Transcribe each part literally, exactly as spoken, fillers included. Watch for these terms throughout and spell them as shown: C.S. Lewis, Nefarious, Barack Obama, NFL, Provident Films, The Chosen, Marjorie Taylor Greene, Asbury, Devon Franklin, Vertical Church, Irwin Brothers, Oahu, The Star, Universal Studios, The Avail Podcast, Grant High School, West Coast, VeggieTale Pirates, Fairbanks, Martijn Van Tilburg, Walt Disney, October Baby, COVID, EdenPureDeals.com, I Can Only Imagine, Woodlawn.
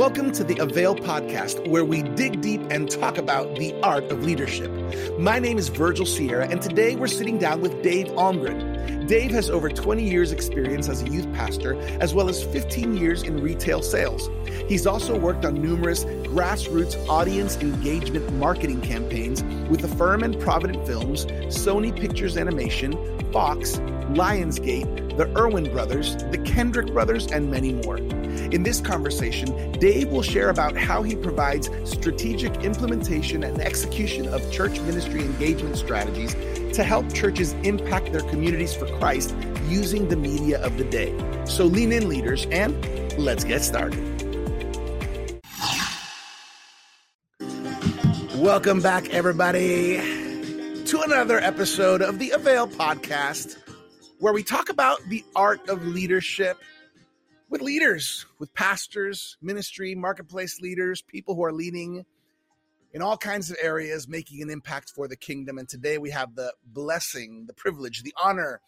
Welcome to the Avail Podcast, where we dig deep and talk about the art of leadership. My name is Virgil Sierra, and today we're sitting down with Dave Almgren. Dave has over twenty years experience as a youth pastor, as well as fifteen years in retail sales. He's also worked on numerous grassroots audience engagement marketing campaigns with the firm and Provident Films, Sony Pictures Animation, Fox, Lionsgate, the Irwin Brothers, the Kendrick Brothers, and many more. In this conversation, Dave will share about how he provides strategic implementation and execution of church ministry engagement strategies to help churches impact their communities for Christ using the media of the day. So lean in, leaders, and let's get started. Welcome back, everybody, to another episode of the Avail Podcast, where we talk about the art of leadership with leaders, with pastors, ministry, marketplace leaders, people who are leading in all kinds of areas, making an impact for the kingdom. And today we have the blessing, the privilege, the honor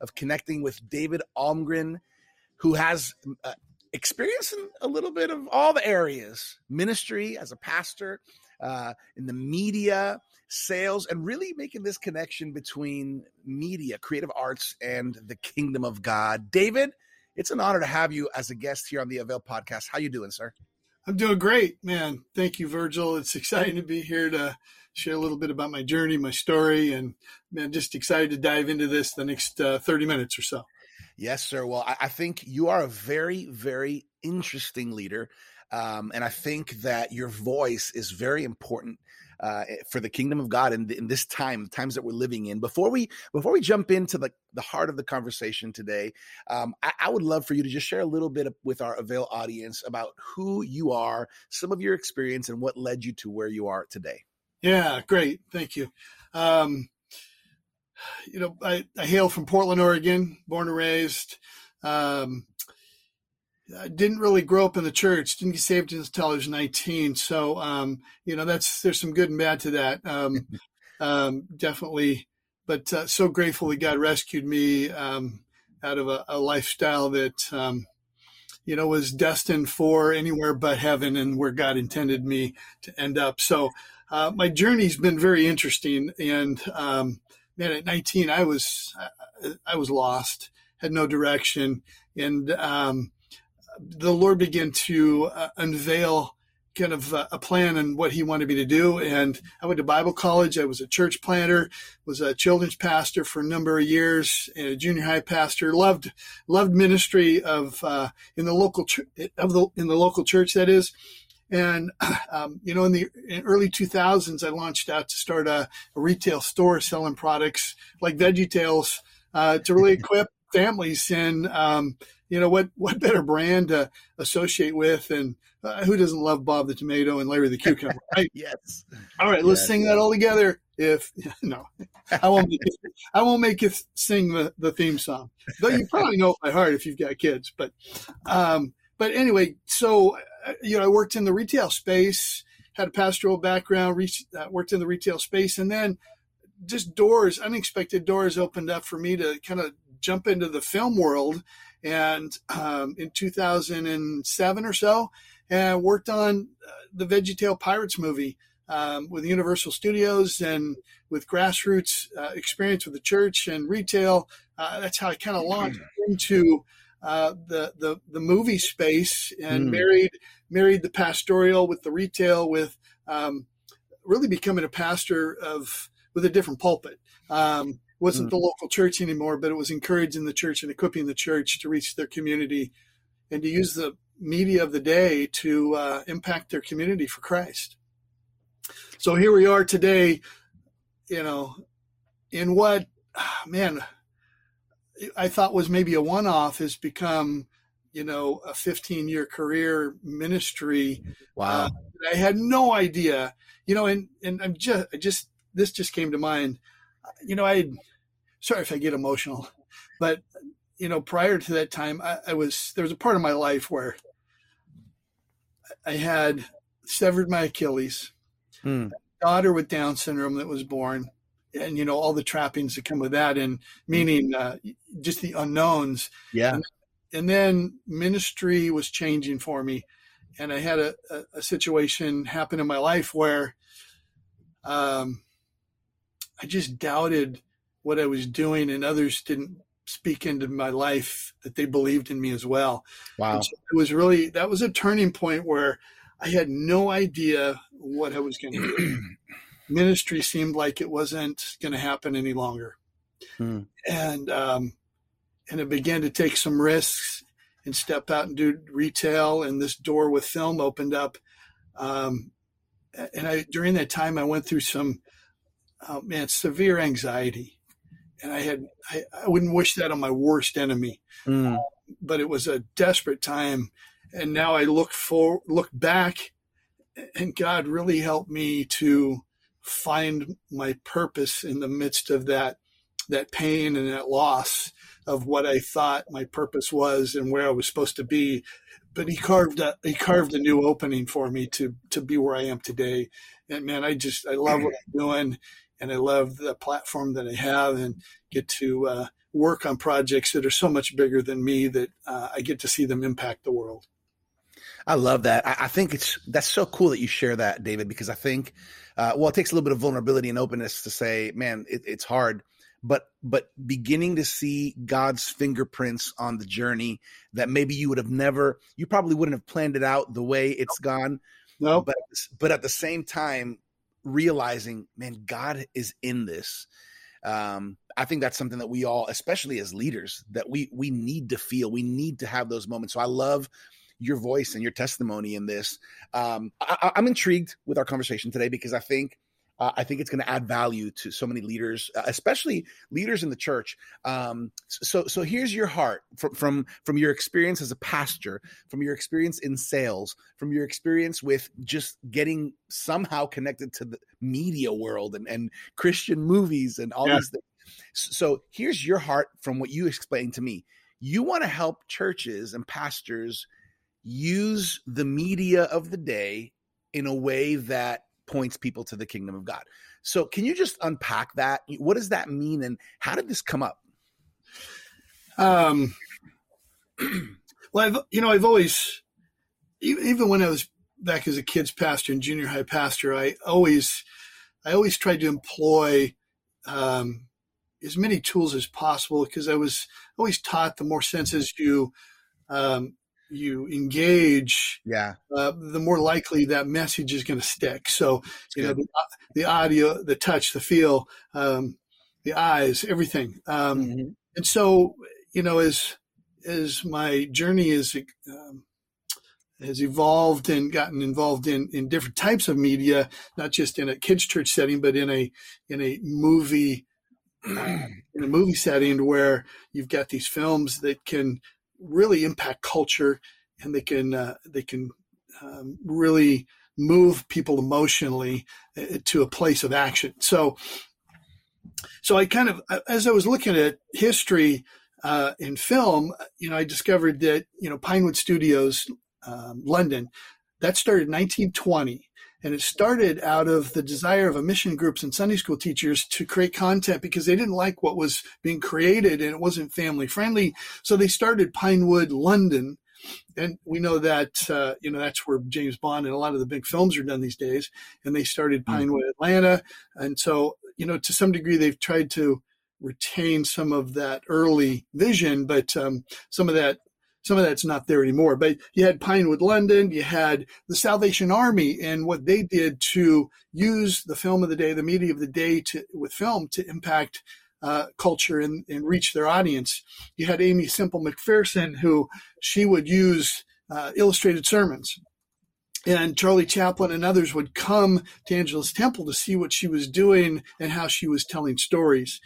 of connecting with David Almgren, who has uh, experience in a little bit of all the areas, ministry as a pastor, uh, in the media, sales, and really making this connection between media, creative arts, and the kingdom of God. David, it's an honor to have you as a guest here on the Avail Podcast. How you doing, sir? I'm doing great, man. Thank you, Virgil. It's exciting to be here to share a little bit about my journey, my story, and man, just excited to dive into this the next uh, thirty minutes or so. Yes, sir. Well, I, I think you are a very, very interesting leader, um, and I think that your voice is very important uh, for the kingdom of God in, in this time, the times that we're living in. Before we before we jump into the, the heart of the conversation today, um, I, I would love for you to just share a little bit of, with our Avail audience about who you are, some of your experience, and what led you to where you are today. Yeah, great. Thank you. Um, you know, I, I hail from Portland, Oregon, born and raised. Um, I didn't really grow up in the church, didn't get saved until I was nineteen. So, um, you know, that's, there's some good and bad to that. Um, um, definitely. But uh, so grateful that God rescued me um, out of a, a lifestyle that, um, you know, was destined for anywhere but heaven and where God intended me to end up. So uh, my journey's been very interesting. And, um, man, at nineteen, I was, I was lost, had no direction. And, um, the Lord began to uh, unveil kind of uh, a plan and what he wanted me to do. And I went to Bible college. I was a church planter, was a children's pastor for a number of years, and a junior high pastor, loved, loved ministry of, uh, in the local, ch- of the, in the local church that is. And, um, you know, in the in early two thousands, I launched out to start a, a retail store selling products like VeggieTales, uh, to really equip families and, um, you know, what, what better brand to associate with? And uh, who doesn't love Bob the Tomato and Larry the Cucumber, right? Yes. All right, let's yes. sing that all together. If no, I won't make you, I won't make you sing the, the theme song, though you probably know it by heart if you've got kids. But, um, but anyway, so, you know, I worked in the retail space, had a pastoral background, re- uh, worked in the retail space, and then just doors, unexpected doors opened up for me to kind of jump into the film world. And um, in two thousand seven or so, and I worked on uh, the VeggieTale Pirates movie um, with Universal Studios and with grassroots uh, experience with the church and retail. Uh, that's how I kind of launched into uh, the, the the movie space and mm. married married the pastoral with the retail, with um, really becoming a pastor of with a different pulpit. Um, wasn't mm. the local church anymore, but it was encouraging the church and equipping the church to reach their community and to use the media of the day to uh, impact their community for Christ. So here we are today, you know, in what, man, I thought was maybe a one-off has become, you know, a fifteen-year career ministry. Wow. Uh, I had no idea, you know, and, and I'm just, I just, this just came to mind. You know, I, sorry if I get emotional, but, you know, prior to that time, I, I was, there was a part of my life where I had severed my Achilles, hmm. daughter with Down syndrome that was born, and, you know, all the trappings that come with that, and meaning uh, just the unknowns. Yeah. And, and then ministry was changing for me. And I had a, a, a situation happen in my life where um, I just doubted what I was doing, and others didn't speak into my life that they believed in me as well. Wow. So it was really, that was a turning point where I had no idea what I was going to do. Ministry seemed like it wasn't going to happen any longer. Hmm. And, um, and I began to take some risks and step out and do retail. And this door with film opened up. Um, and I, during that time, I went through some, oh man, severe anxiety. And I had, I, I wouldn't wish that on my worst enemy, mm. uh, but it was a desperate time. And now I look for, look back, and God really helped me to find my purpose in the midst of that, that pain and that loss of what I thought my purpose was and where I was supposed to be. But he carved a, he carved a new opening for me to, to be where I am today. And man, I just, I love what I'm doing. And I love the platform that I have and get to uh, work on projects that are so much bigger than me that uh, I get to see them impact the world. I love that. I, I think it's that's so cool that you share that, David, because I think, uh, well, it takes a little bit of vulnerability and openness to say, man, it, it's hard. But but beginning to see God's fingerprints on the journey that maybe you would have never, you probably wouldn't have planned it out the way it's gone. No, but but at the same time, realizing, man, God is in this. Um, I think that's something that we all, especially as leaders, that we we need to feel. We need to have those moments. So I love your voice and your testimony in this. Um, I, I'm intrigued with our conversation today because I think uh, I think it's going to add value to so many leaders, uh, especially leaders in the church. Um, so so here's your heart from, from from your experience as a pastor, from your experience in sales, from your experience with just getting somehow connected to the media world and, and Christian movies and all yeah. these things. So here's your heart from what you explained to me. You want to help churches and pastors use the media of the day in a way that points people to the kingdom of God. So can you just unpack that? What does that mean? And how did this come up? Um, well, I've, you know, I've always, even when I was back as a kid's pastor and junior high pastor, I always, I always tried to employ, um, as many tools as possible, because I was always taught the more senses you, um, you engage, yeah. uh, the more likely that message is going to stick. So, That's you good. know, the, the audio, the touch, the feel, um, the eyes, everything. Um, mm-hmm. And so, you know, as, as my journey is, um, has evolved and gotten involved in, in different types of media, not just in a kids church setting, but in a, in a movie, in a movie setting where you've got these films that can really impact culture, and they can uh, they can um, really move people emotionally uh, to a place of action. So, so I kind of, as I was looking at history uh, in film, you know, I discovered that you know Pinewood Studios, um, London, that started in nineteen twenty. And it started out of the desire of a mission groups and Sunday school teachers to create content because they didn't like what was being created and it wasn't family friendly. So they started Pinewood, London. And we know that, uh, you know, that's where James Bond and a lot of the big films are done these days. And they started Pinewood, Atlanta. And so, you know, to some degree, they've tried to retain some of that early vision, but um, some of that Some of that's not there anymore, but you had Pinewood, London, you had the Salvation Army and what they did to use the film of the day, the media of the day to, with film to impact uh, culture and, and reach their audience. You had Aimee Semple McPherson, who she would use uh, illustrated sermons. And Charlie Chaplin and others would come to Angela's Temple to see what she was doing and how she was telling stories.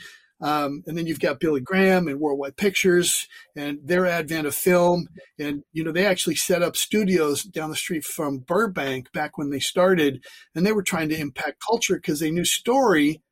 Um, and then you've got Billy Graham and Worldwide Pictures and their advent of film. And, you know, they actually set up studios down the street from Burbank back when they started. And they were trying to impact culture because they knew story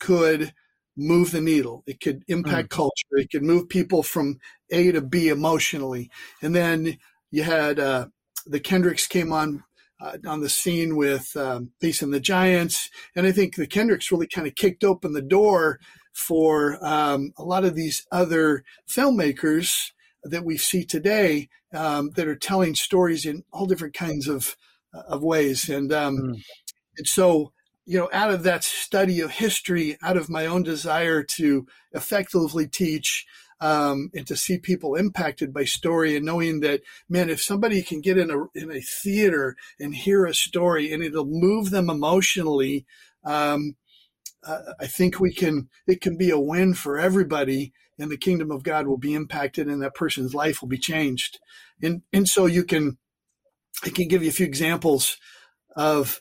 could move the needle. It could impact mm-hmm. culture. It could move people from A to B emotionally. And then you had uh, the Kendricks came on. Uh, on the scene with um, Beast and the Giants. And I think the Kendricks really kind of kicked open the door for um, a lot of these other filmmakers that we see today um, that are telling stories in all different kinds of of ways. And um, mm. and so, you know, out of that study of history, out of my own desire to effectively teach um, and to see people impacted by story, and knowing that, man, if somebody can get in a in a theater and hear a story and it'll move them emotionally, um, uh, I think we can. It can be a win for everybody, and the kingdom of God will be impacted, and that person's life will be changed. And and so you can, I can give you a few examples of,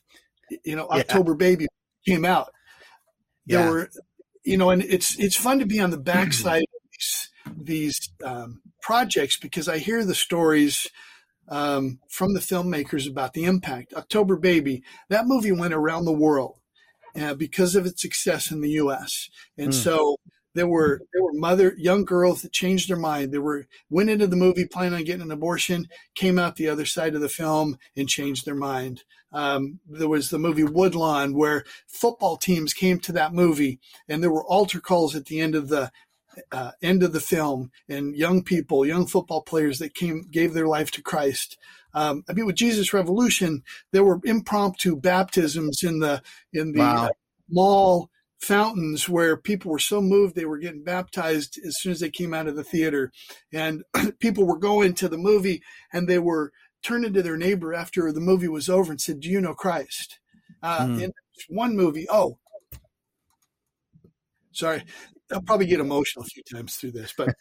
you know, October yeah. Baby came out. There yeah. were, you know, and it's it's fun to be on the backside of these, these um, projects, because I hear the stories um, from the filmmakers about the impact. October Baby, that movie went around the world uh, because of its success in the U S And mm. so there were there were mother young girls that changed their mind. They were went into the movie planning on getting an abortion, came out the other side of the film and changed their mind. Um, there was the movie Woodlawn, where football teams came to that movie, and there were altar calls at the end of the uh, end of the film, and young people, young football players that came gave their life to Christ. Um, I mean, with Jesus Revolution, there were impromptu baptisms in the in the wow. uh, mall. Fountains where people were so moved they were getting baptized as soon as they came out of the theater, and people were going to the movie and they were turning to their neighbor after the movie was over and said, "Do you know Christ?" Uh, mm. In one movie, oh, sorry, I'll probably get emotional a few times through this, but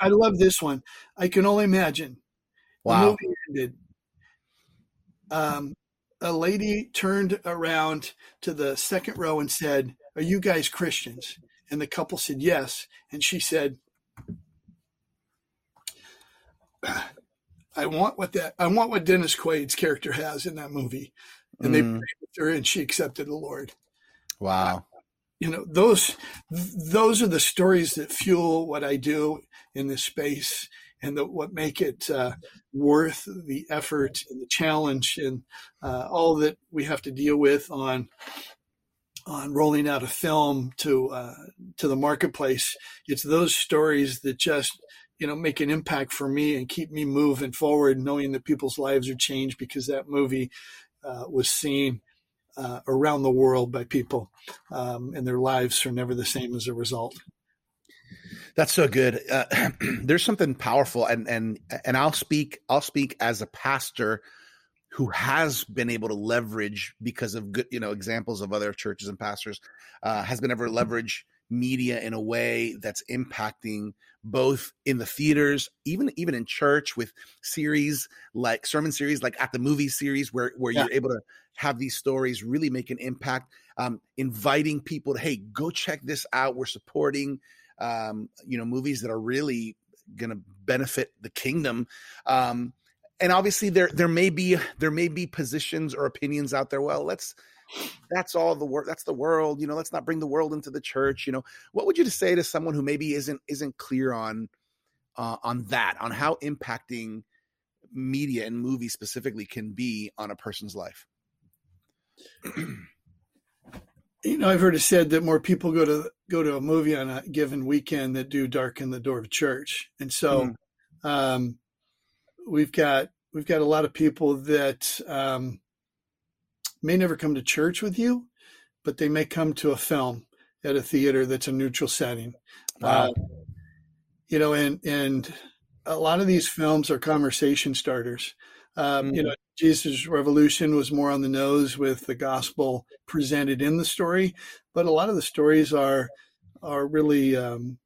I love this one. I can only imagine. Wow. The movie ended. Um, A lady turned around to the second row and said, "Are you guys Christians?" And the couple said, "Yes." And she said, I want what that, I want what Dennis Quaid's character has in that movie. And mm. they prayed with her and she accepted the Lord. Wow. You know, those, those are the stories that fuel what I do in this space, and the, what make it uh, worth the effort and the challenge and uh, all that we have to deal with on on rolling out a film to uh, to the marketplace. It's those stories that just, you know, make an impact for me and keep me moving forward, knowing that people's lives are changed because that movie uh, was seen uh, around the world by people, um, and their lives are never the same as a result. That's so good. Uh, there's something powerful, and and and I'll speak. I'll speak as a pastor who has been able to leverage, because of good, you know, examples of other churches and pastors, uh, has been able to leverage media in a way that's impacting both in the theaters, even even in church, with series like sermon series, like At the Movie series, where where yeah. you're able to have these stories really make an impact, um, inviting people to, hey, go check this out. We're supporting. Um, you know, movies that are really going to benefit the kingdom. Um, and obviously there, there may be, there may be positions or opinions out there. Well, let's, that's all the world. That's the world, you know, let's not bring the world into the church. You know, what would you say to someone who maybe isn't, isn't clear on, uh, on that, on how impacting media and movies specifically can be on a person's life? You know, I've heard it said that more people go to go to a movie on a given weekend that do darken the door of church, and so mm-hmm. um, we've got we've got a lot of people that um, may never come to church with you, but they may come to a film at a theater that's a neutral setting. Wow. Uh, you know, and and a lot of these films are conversation starters. Um, mm-hmm. You know, Jesus Revolution was more on the nose with the gospel presented in the story, but a lot of the stories are are really um,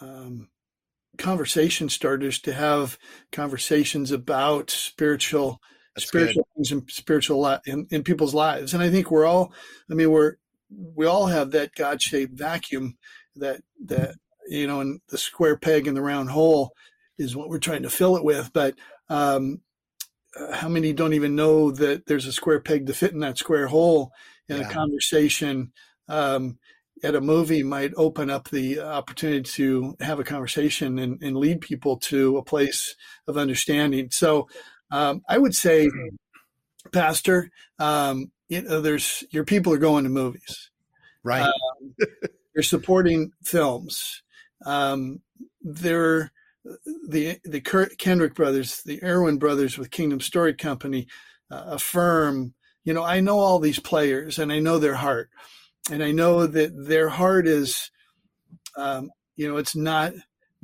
um, conversation starters to have conversations about spiritual That's spiritual good. things and spiritual li- in, in people's lives. And I think we're all, I mean, we're we all have that God-shaped vacuum that that you know, and the square peg in the round hole is what we're trying to fill it with, but. Um, Uh, how many don't even know that there's a square peg to fit in that square hole? And yeah. a conversation um, at a movie might open up the opportunity to have a conversation and, and lead people to a place of understanding. So um, I would say, Pastor, um, you know, there's your people are going to movies, right? Um, they're supporting films. Um, they're the the Kendrick Brothers, the Irwin Brothers with Kingdom Story Company, uh, Affirm. You know, I know all these players, and I know their heart, and I know that their heart is, um, you know, it's not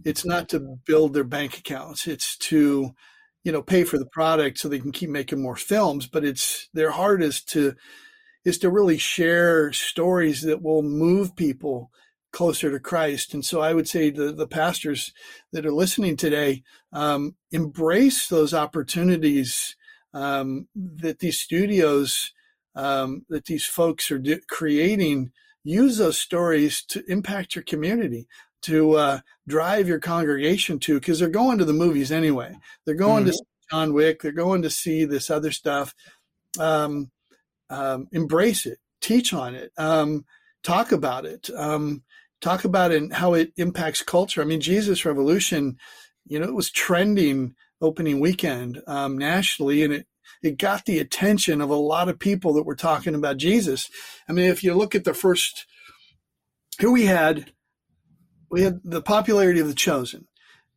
it's not to build their bank accounts. It's to, you know, pay for the product so they can keep making more films. But it's their heart is to is to really share stories that will move people closer to Christ. And so I would say to the pastors that are listening today, um, embrace those opportunities um, that these studios, um, that these folks are do- creating. Use those stories to impact your community, to uh, drive your congregation to, because they're going to the movies anyway. They're going mm-hmm. to see John Wick. They're going to see this other stuff. Um, um, embrace it. Teach on it. Um, talk about it. Um, talk about it and how it impacts culture. I mean, Jesus Revolution, you know, it was trending opening weekend um, nationally, and it, it got the attention of a lot of people that were talking about Jesus. I mean, if you look at the first, here we had, we had the popularity of The Chosen.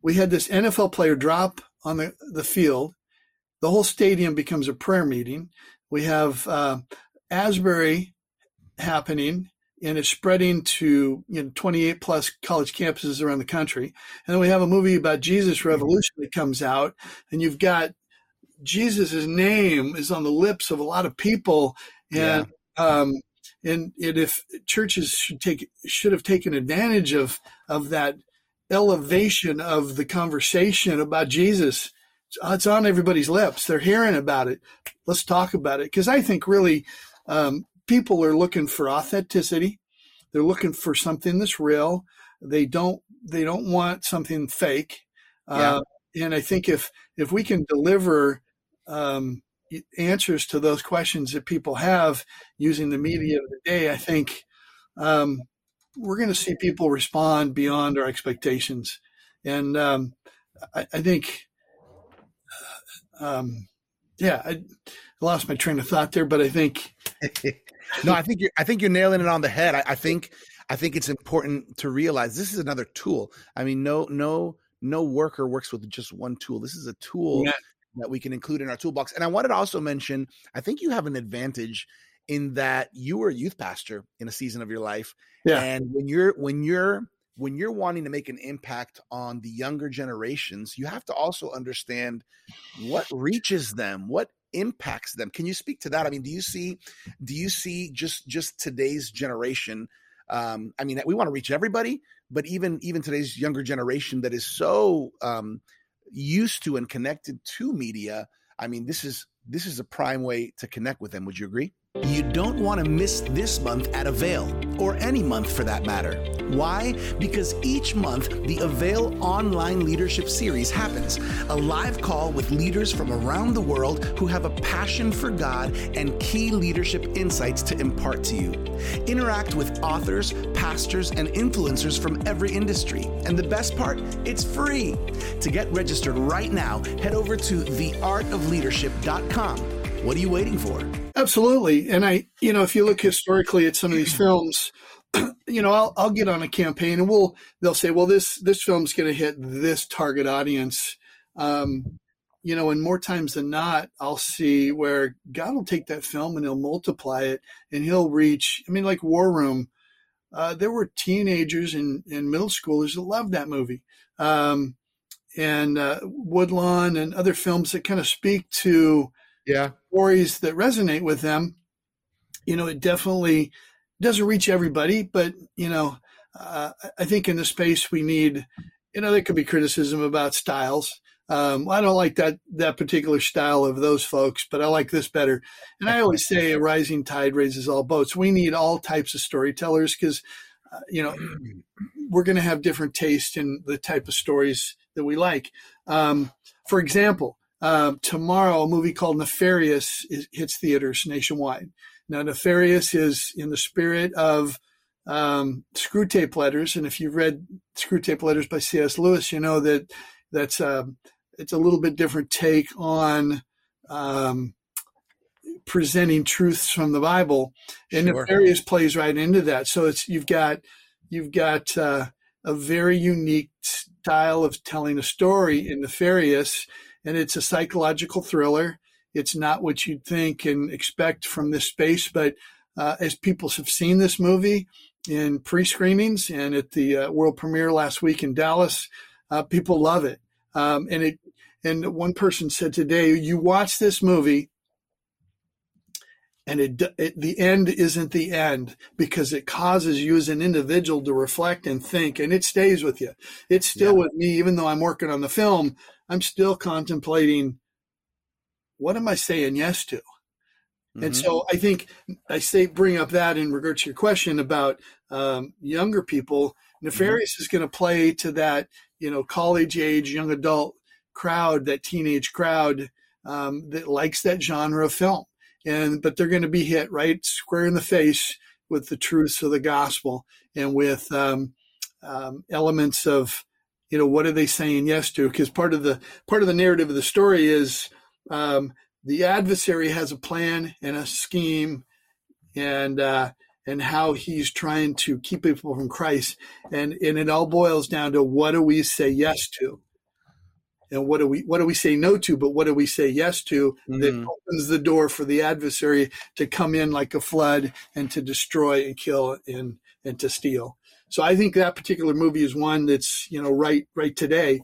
We had this N F L player drop on the, the field. The whole stadium becomes a prayer meeting. We have uh, Asbury happening, and it's spreading to, you know, twenty-eight plus college campuses around the country. And then we have a movie about Jesus Revolution that comes out, and you've got Jesus' name is on the lips of a lot of people. And, yeah. um, and, and if churches should take, should have taken advantage of, of that elevation of the conversation about Jesus, it's on everybody's lips. They're hearing about it. Let's talk about it. Cause I think really, um, people are looking for authenticity. They're looking for something that's real. They don't, they don't want something fake. Yeah. Uh, and I think if, if we can deliver, um, answers to those questions that people have using the media of the day, I think, um, we're going to see people respond beyond our expectations. And, um, I, I think, um, yeah, I lost my train of thought there, but I think, no, I think you're, I think you're nailing it on the head. I, I think, I think it's important to realize this is another tool. I mean, no, no, no worker works with just one tool. This is a tool yeah. that we can include in our toolbox. And I wanted to also mention, I think you have an advantage in that you were a youth pastor in a season of your life. Yeah. And when you're, when you're, when you're wanting to make an impact on the younger generations, you have to also understand what reaches them, what impacts them. Can you speak to that? I mean, do you see, do you see just, just today's generation? Um, I mean, we want to reach everybody, but even even today's younger generation that is so um, used to and connected to media, I mean, this is this is a prime way to connect with them. Would you agree? You don't want to miss this month at Avail, or any month for that matter. Why? Because each month, the Avail Online Leadership Series happens, a live call with leaders from around the world who have a passion for God and key leadership insights to impart to you. Interact with authors, pastors, and influencers from every industry. And the best part, it's free. To get registered right now, head over to the art of leadership dot com. What are you waiting for? Absolutely. And I, you know, if you look historically at some of these films, you know, I'll, I'll get on a campaign and we'll, they'll say, well, this, this film's going to hit this target audience. Um, you know, and more times than not, I'll see where God will take that film and he'll multiply it and he'll reach, I mean, like War Room, uh, there were teenagers and, and middle schoolers that loved that movie. Um, and, uh, Woodlawn and other films that kind of speak to, yeah, stories that resonate with them. You know, it definitely doesn't reach everybody, but, you know, uh, I think in the space we need, you know, there could be criticism about styles. Um, I don't like that, that particular style of those folks, but I like this better. And I always say a rising tide raises all boats. We need all types of storytellers because, uh, you know, we're going to have different tastes in the type of stories that we like. Um, for example, Uh, tomorrow, a movie called Nefarious is, hits theaters nationwide. Now, Nefarious is in the spirit of um, Screwtape Letters, and if you've read Screwtape Letters by C S Lewis, you know that that's uh, it's a little bit different take on um, presenting truths from the Bible, and sure. Nefarious plays right into that. So it's you've got you've got uh, a very unique style of telling a story in Nefarious, and it's a psychological thriller. It's not what you'd think and expect from this space, but uh, as people have seen this movie in pre-screenings and at the uh, world premiere last week in Dallas, uh, people love it. Um, and it, and one person said today, you watch this movie and it, it, the end isn't the end, because it causes you as an individual to reflect and think, and it stays with you. It's still yeah. with me, even though I'm working on the film, I'm still contemplating, what am I saying yes to? Mm-hmm. And so I think I say bring up that in regards to your question about um, younger people. Nefarious mm-hmm. is going to play to that, you know, college age, young adult crowd, that teenage crowd um, that likes that genre of film. And but they're going to be hit right square in the face with the truths of the gospel and with um, um, elements of, you know, what are they saying yes to? Because part of the part of the narrative of the story is um, the adversary has a plan and a scheme, and uh, and how he's trying to keep people from Christ, and and it all boils down to what do we say yes to. And what do we what do we say no to, but what do we say yes to mm-hmm. that opens the door for the adversary to come in like a flood and to destroy and kill and and to steal. So I think that particular movie is one that's, you know, right right today,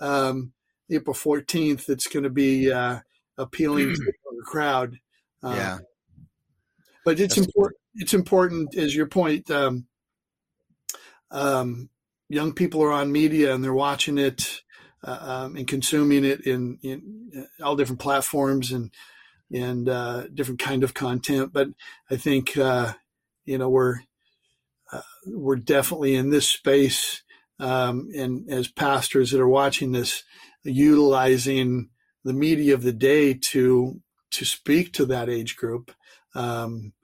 um, April fourteenth, that's going to be uh, appealing to the crowd. Um, yeah, but it's that's important. Cool. It's important, as your point. Um, um, young people are on media and they're watching it. Uh, um, and consuming it in, in all different platforms and and uh, different kind of content, but I think uh, you know we're uh, we're definitely in this space, um, and as pastors that are watching this, utilizing the media of the day to to speak to that age group, um,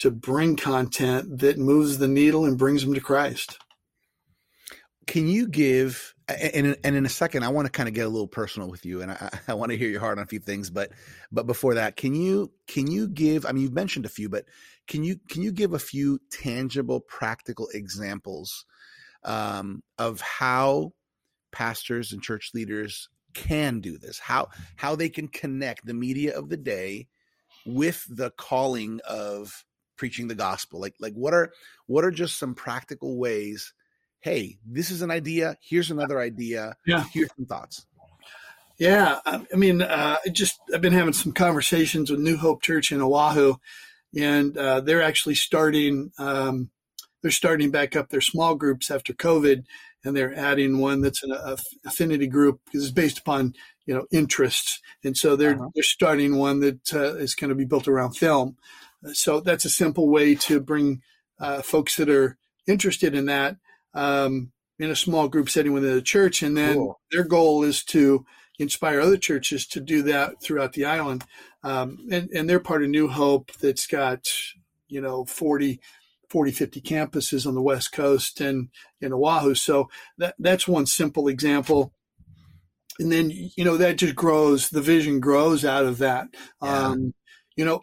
to bring content that moves the needle and brings them to Christ. Can you give? And, and in a second, I want to kind of get a little personal with you, and I, I want to hear your heart on a few things. But but before that, can you can you give? I mean, you've mentioned a few, but can you can you give a few tangible, practical examples um, of how pastors and church leaders can do this? How how they can connect the media of the day with the calling of preaching the gospel? Like like what are what are just some practical ways? Hey, this is an idea. Here's another idea. Yeah. Here's some thoughts. Yeah. I, I mean, uh, I just, I've been having some conversations with New Hope Church in Oahu, and uh, they're actually starting, um, they're starting back up their small groups after COVID, and they're adding one that's an a, affinity group, because it's based upon, you know, interests. And so they're, uh-huh. they're starting one that uh, is going to be built around film. So that's a simple way to bring uh, folks that are interested in that Um, in a small group setting within the church. And then cool. their goal is to inspire other churches to do that throughout the island. Um, and, and they're part of New Hope that's got, you know, forty, fifty campuses on the West Coast and in Oahu. So that that's one simple example. And then, you know, that just grows, the vision grows out of that. Yeah. Um, you know,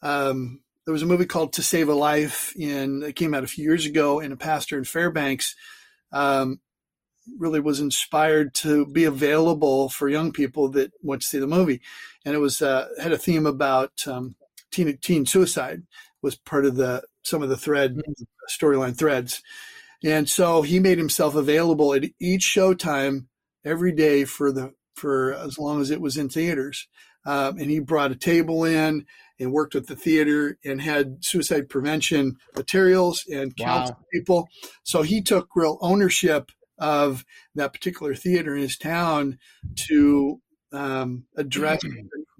um, There was a movie called To Save a Life, and it came out a few years ago, and a pastor in Fairbanks um, really was inspired to be available for young people that want to see the movie. And it was uh, had a theme about um, teen, teen suicide was part of the some of the thread mm-hmm. storyline threads. And so he made himself available at each showtime every day for the for as long as it was in theaters. Um, and he brought a table in and worked with the theater and had suicide prevention materials and counseled wow. people. So he took real ownership of that particular theater in his town to um, address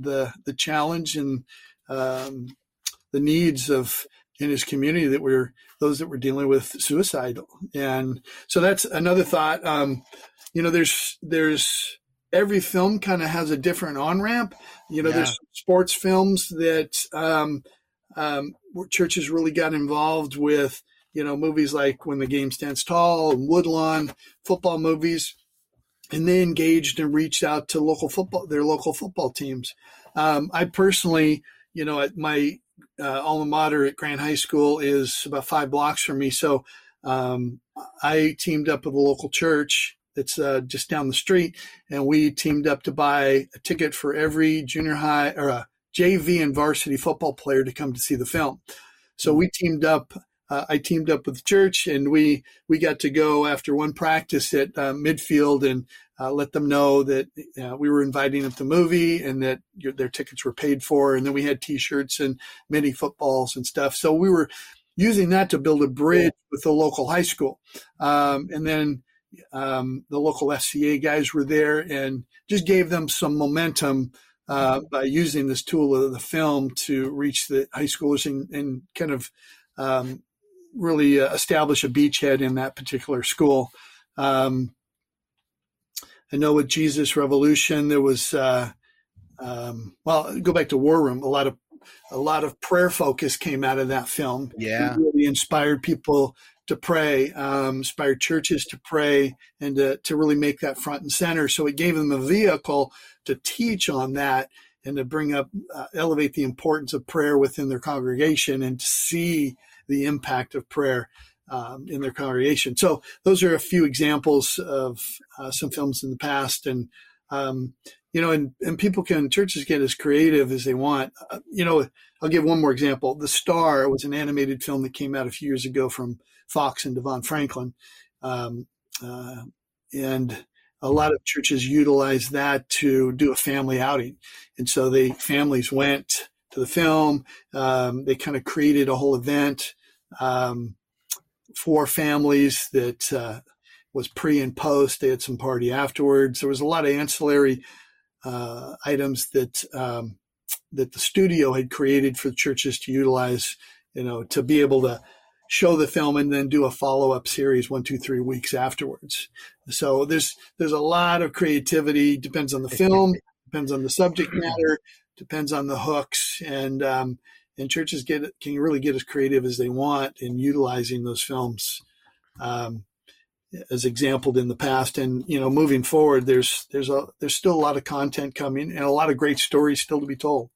the the challenge and um, the needs of in his community that were those that were dealing with suicide. And so that's another thought. Um, you know, there's there's. Every film kind of has a different on-ramp. You know, yeah. there's sports films that um, um, churches really got involved with, you know, movies like When the Game Stands Tall and Woodlawn, football movies. And they engaged and reached out to local football, their local football teams. Um, I personally, you know, at my uh, alma mater at Grant High School is about five blocks from me. So um, I teamed up with a local church that's uh, just down the street, and we teamed up to buy a ticket for every junior high or a J V and varsity football player to come to see the film. So we teamed up. Uh, I teamed up with the church, and we we got to go after one practice at uh, midfield and uh, let them know that uh, we were inviting them to the movie and that their tickets were paid for. And then we had T-shirts and mini footballs and stuff. So we were using that to build a bridge with the local high school. Um, and then um, the local S C A guys were there and just gave them some momentum uh, by using this tool of the film to reach the high schoolers and, and kind of um, really uh, establish a beachhead in that particular school. Um, I know with Jesus Revolution, there was, uh, um, well, go back to War Room, a lot of A lot of prayer focus came out of that film. Yeah. It really inspired people to pray, um, inspired churches to pray and to, to really make that front and center. So it gave them a vehicle to teach on that and to bring up, uh, elevate the importance of prayer within their congregation and to see the impact of prayer um, in their congregation. So those are a few examples of uh, some films in the past. And, um, You know, and, and people can, churches get as creative as they want. Uh, you know, I'll give one more example. The Star was an animated film that came out a few years ago from Fox and Devon Franklin. Um, uh, and a lot of churches utilized that to do a family outing. And so the families went to the film. Um, they kind of created a whole event um, for families that uh, was pre and post. They had some party afterwards. There was a lot of ancillary Uh, items that um, that the studio had created for churches to utilize, you know, to be able to show the film and then do a follow-up series one, two, three weeks afterwards. So there's there's a lot of creativity. Depends on the film, depends on the subject matter, depends on the hooks, and um, and churches get can really get as creative as they want in utilizing those films. Um, as exampled in the past. And, you know, moving forward, there's, there's a, there's still a lot of content coming and a lot of great stories still to be told.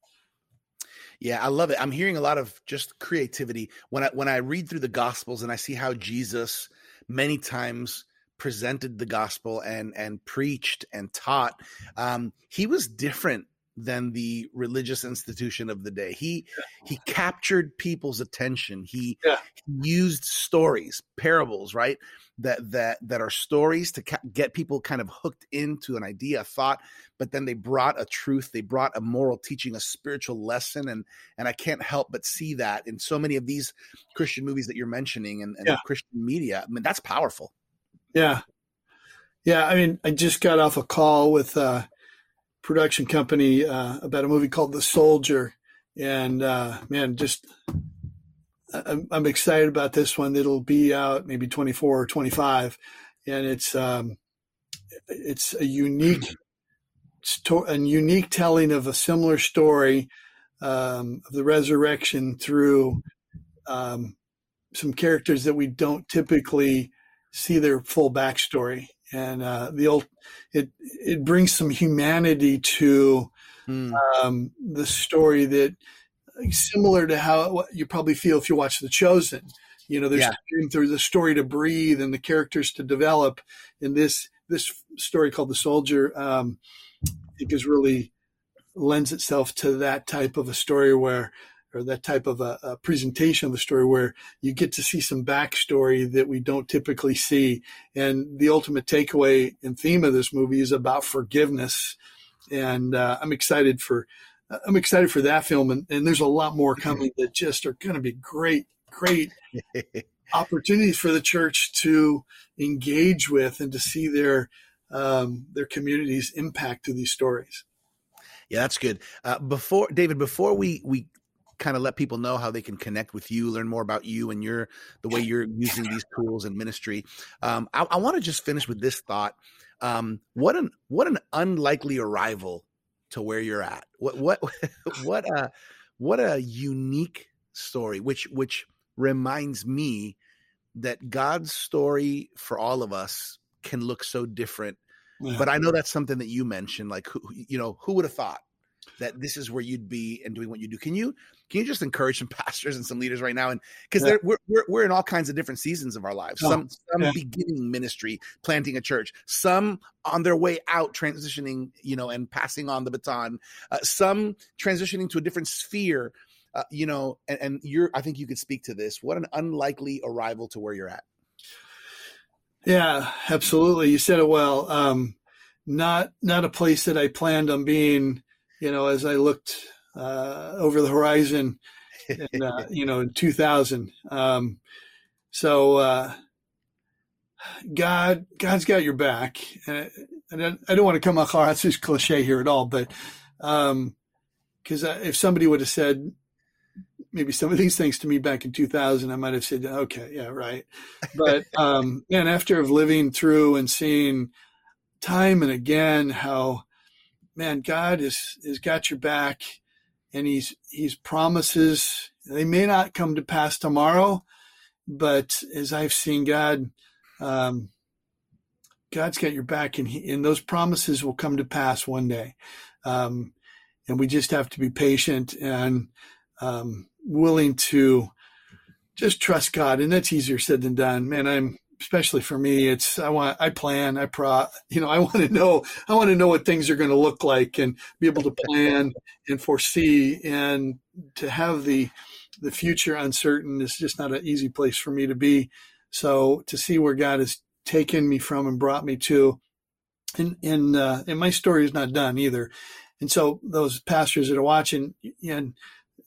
Yeah. I love it. I'm hearing a lot of just creativity. When I, when I read through the Gospels and I see how Jesus many times presented the gospel and, and preached and taught, um, he was different than the religious institution of the day. He, yeah. he captured people's attention. He, yeah. he used stories, parables, right? That, that, that are stories to ca- get people kind of hooked into an idea, a thought, but then they brought a truth. They brought a moral teaching, a spiritual lesson. And, and I can't help but see that in so many of these Christian movies that you're mentioning and, and yeah. Christian media. I mean, that's powerful. Yeah. Yeah. I mean, I just got off a call with, uh, production company uh, about a movie called The Soldier. And uh, man, just I'm, I'm excited about this one. It'll be out maybe twenty-four or twenty-five. And it's um, it's a unique sto- a unique telling of a similar story um, of the resurrection through um, some characters that we don't typically see their full backstory. And uh, the old, it it brings some humanity to mm. um, the story that, similar to how what you probably feel if you watch The Chosen. You know, there's yeah. time through the story to breathe and the characters to develop. And this this story called The Soldier, um, I think, is really lends itself to that type of a story where, or that type of a, a presentation of the story where you get to see some backstory that we don't typically see. And the ultimate takeaway and theme of this movie is about forgiveness. And uh, I'm excited for, I'm excited for that film. And, and there's a lot more coming that just are going to be great, great opportunities for the church to engage with and to see their, um, their community's impact to these stories. Yeah, that's good. Uh, before David, before we, we, kind of let people know how they can connect with you, learn more about you and your, the way you're using these tools in ministry. Um, I, I want to just finish with this thought. Um, what an, what an unlikely arrival to where you're at. What, what, what, a, what a unique story, which, which reminds me that God's story for all of us can look so different, yeah. but I know that's something that you mentioned, like, who, you know, who would have thought? that this is where you'd be and doing what you do. Can you can you just encourage some pastors and some leaders right now? And because yeah. we're, we're we're in all kinds of different seasons of our lives. Oh, some some yeah. beginning ministry, planting a church. Some on their way out, transitioning, you know, and passing on the baton. Uh, some transitioning to a different sphere, uh, you know. And, and you're, I think you could speak to this. What an unlikely arrival to where you're at. Yeah, absolutely. You said it well. Um, not not a place that I planned on being, you know, as I looked uh, over the horizon, in, uh, you know, in two thousand. Um, so uh, God, God's got your back. And I, don't, I don't want to come off our, that's just cliche here at all, but because um, if somebody would have said maybe some of these things to me back in two thousand, I might have said, okay, yeah, right. But um, and after living through and seeing time and again how, man, God is is got your back, and he's he's promises. They may not come to pass tomorrow, but as I've seen God, um, God's got your back, and he, and those promises will come to pass one day. Um, and we just have to be patient and um, willing to just trust God. And that's easier said than done. Man, I'm, especially for me, it's, I want, I plan, I pro, you know, I want to know, I want to know what things are going to look like and be able to plan and foresee, and to have the, the future uncertain is just not an easy place for me to be. So to see where God has taken me from and brought me to, and, and, uh, and my story is not done either. And so those pastors that are watching, and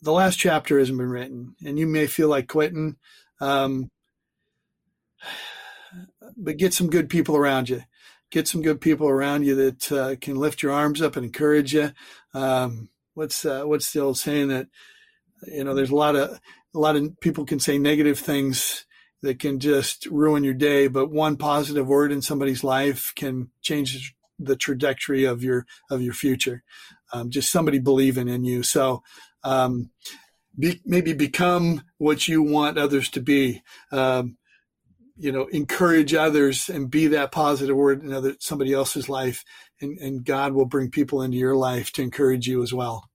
the last chapter hasn't been written, and you may feel like quitting, um, but get some good people around you. Get some good people around you that uh, can lift your arms up and encourage you. Um, what's uh, what's the old saying that, you know, there's a lot of a lot of people can say negative things that can just ruin your day, but one positive word in somebody's life can change the trajectory of your of your future. Um, just somebody believing in you. So. Um, be, maybe become what you want others to be. Um, you know, encourage others and be that positive word in other, somebody else's life, and, and God will bring people into your life to encourage you as well.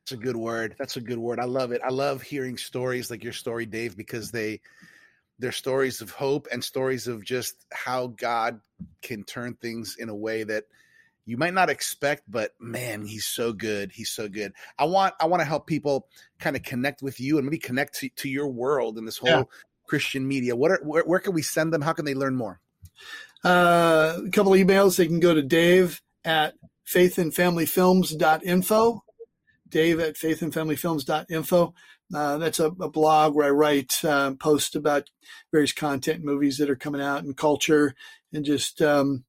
That's a good word. That's a good word. I love it. I love hearing stories like your story, Dave, because they, they're stories of hope and stories of just how God can turn things in a way that you might not expect, but man, he's so good. He's so good. I want I want to help people kind of connect with you and maybe connect to, to your world and this whole yeah. Christian media. What are, where, where can we send them? How can they learn more? Uh, a couple of emails. They can go to Dave at faithandfamilyfilms.info. Dave at faithandfamilyfilms.info. Uh, that's a, a blog where I write uh, posts about various content, movies that are coming out, and culture, and just um,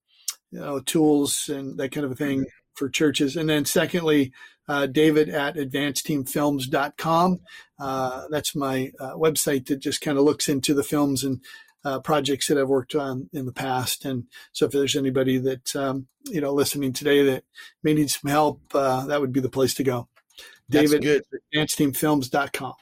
you know, tools and that kind of a thing for churches. And then secondly, uh, David at advanced team films dot com. Uh, that's my uh, website that just kind of looks into the films and uh, projects that I've worked on in the past. And so if there's anybody that, um, you know, listening today that may need some help, uh, that would be the place to go. That's David good. At advanced team films dot com.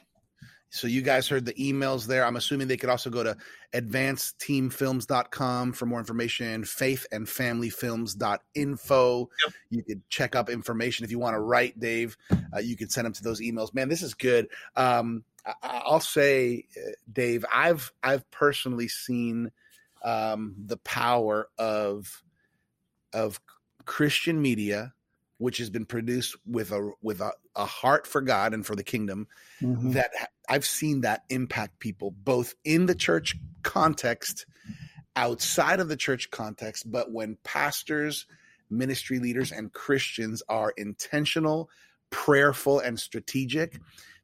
So you guys heard the emails there. I'm assuming they could also go to advanced team films dot com for more information, faith and family films dot info. Yep. You could check up information. If you want to write, Dave, uh, you could send them to those emails. Man, this is good. Um, I- I'll say, uh, Dave, I've I've personally seen um, the power of of Christian media, which has been produced with a with a, a heart for God and for the kingdom, mm-hmm. that I've seen that impact people both in the church context, outside of the church context. But when pastors, ministry leaders, and Christians are intentional, prayerful, and strategic,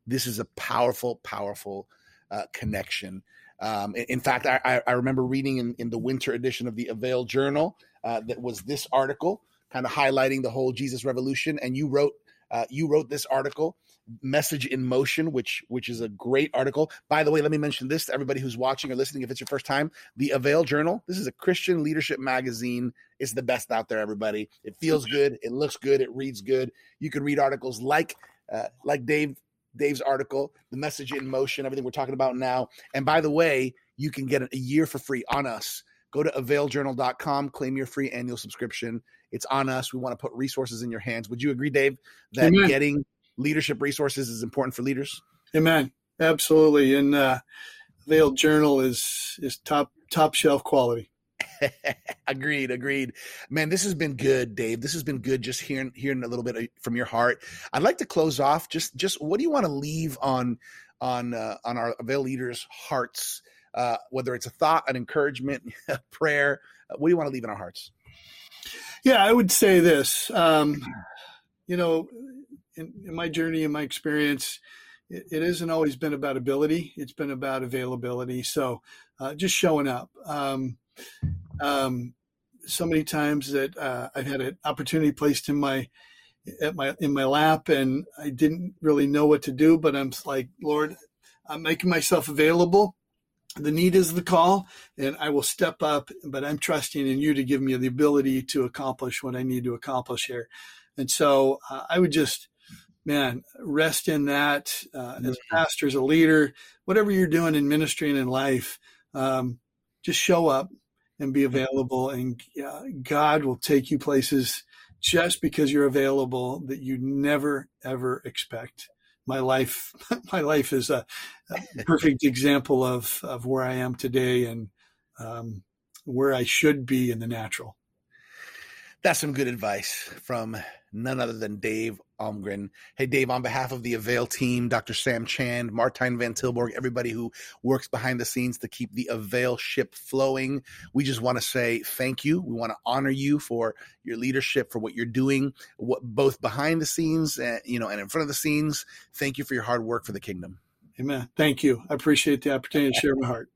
this is a powerful, powerful uh, connection. Um, in, in fact, I, I remember reading in, in the winter edition of the Avail Journal uh, that was this article, kind of highlighting the whole Jesus Revolution, and you wrote uh, you wrote this article, "Message in Motion," which which is a great article. By the way, let me mention this to everybody who's watching or listening. If it's your first time, the Avail Journal. This is a Christian leadership magazine. It's the best out there, everybody. It feels good. It looks good. It reads good. You can read articles like uh, like Dave Dave's article, "The Message in Motion," everything we're talking about now. And by the way, you can get a year for free on us. Go to avail journal dot com, claim your free annual subscription. It's on us. We want to put resources in your hands. Would you agree, Dave, that Amen. Getting leadership resources is important for leaders? Amen. Absolutely. And uh, Avail Journal is is top top shelf quality. Agreed, agreed. Man, this has been good, Dave. This has been good just hearing hearing a little bit from your heart. I'd like to close off. Just just what do you want to leave on on uh, on our Avail leaders' hearts? Uh, whether it's a thought, an encouragement, a prayer, what do you want to leave in our hearts? Yeah, I would say this. Um, you know, in, in my journey, in my experience, it, it hasn't always been about ability. It's been about availability. So uh, just showing up. Um, um, so many times that uh, I've had an opportunity placed in my at my in my lap, and I didn't really know what to do, but I'm like, Lord, I'm making myself available. The need is the call, and I will step up, but I'm trusting in you to give me the ability to accomplish what I need to accomplish here. And so uh, I would just, man, rest in that uh, as a pastor, as a leader, whatever you're doing in ministry and in life, um, just show up and be available, and uh, God will take you places just because you're available that you never, ever expect. My life, my life is a, a perfect example of, of where I am today and um, where I should be in the natural. That's some good advice from none other than Dave Almgren. Hey, Dave, on behalf of the Avail team, Doctor Sam Chand, Martijn van Tilburg, everybody who works behind the scenes to keep the Avail ship flowing, we just want to say thank you. We want to honor you for your leadership, for what you're doing, what, both behind the scenes and, you know, and in front of the scenes. Thank you for your hard work for the kingdom. Amen. Thank you. I appreciate the opportunity to share my heart.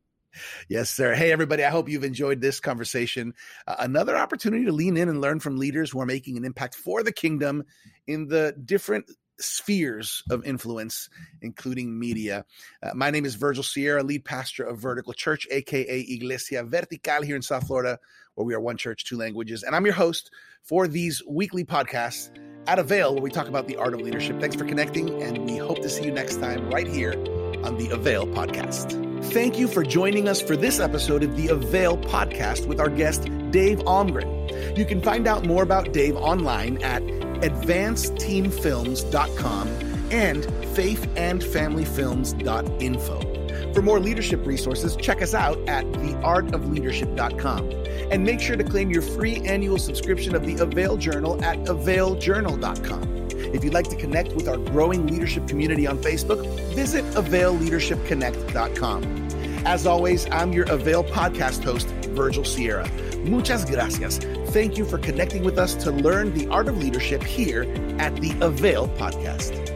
Yes, sir. Hey, everybody, I hope you've enjoyed this conversation. Uh, another opportunity to lean in and learn from leaders who are making an impact for the kingdom in the different spheres of influence, including media. Uh, my name is Virgil Sierra, lead pastor of Vertical Church, a k a. Iglesia Vertical here in South Florida, where we are one church, two languages. And I'm your host for these weekly podcasts at Avail, where we talk about the art of leadership. Thanks for connecting, and we hope to see you next time right here on the Avail Podcast. Thank you for joining us for this episode of the Avail Podcast with our guest, Dave Almgren. You can find out more about Dave online at advanced team films dot com and faith and family films dot info. For more leadership resources, check us out at the art of leadership dot com. And make sure to claim your free annual subscription of the Avail Journal at avail journal dot com. If you'd like to connect with our growing leadership community on Facebook, visit avail leadership connect dot com. As always, I'm your Avail podcast host, Virgil Sierra. Muchas gracias. Thank you for connecting with us to learn the art of leadership here at the Avail Podcast.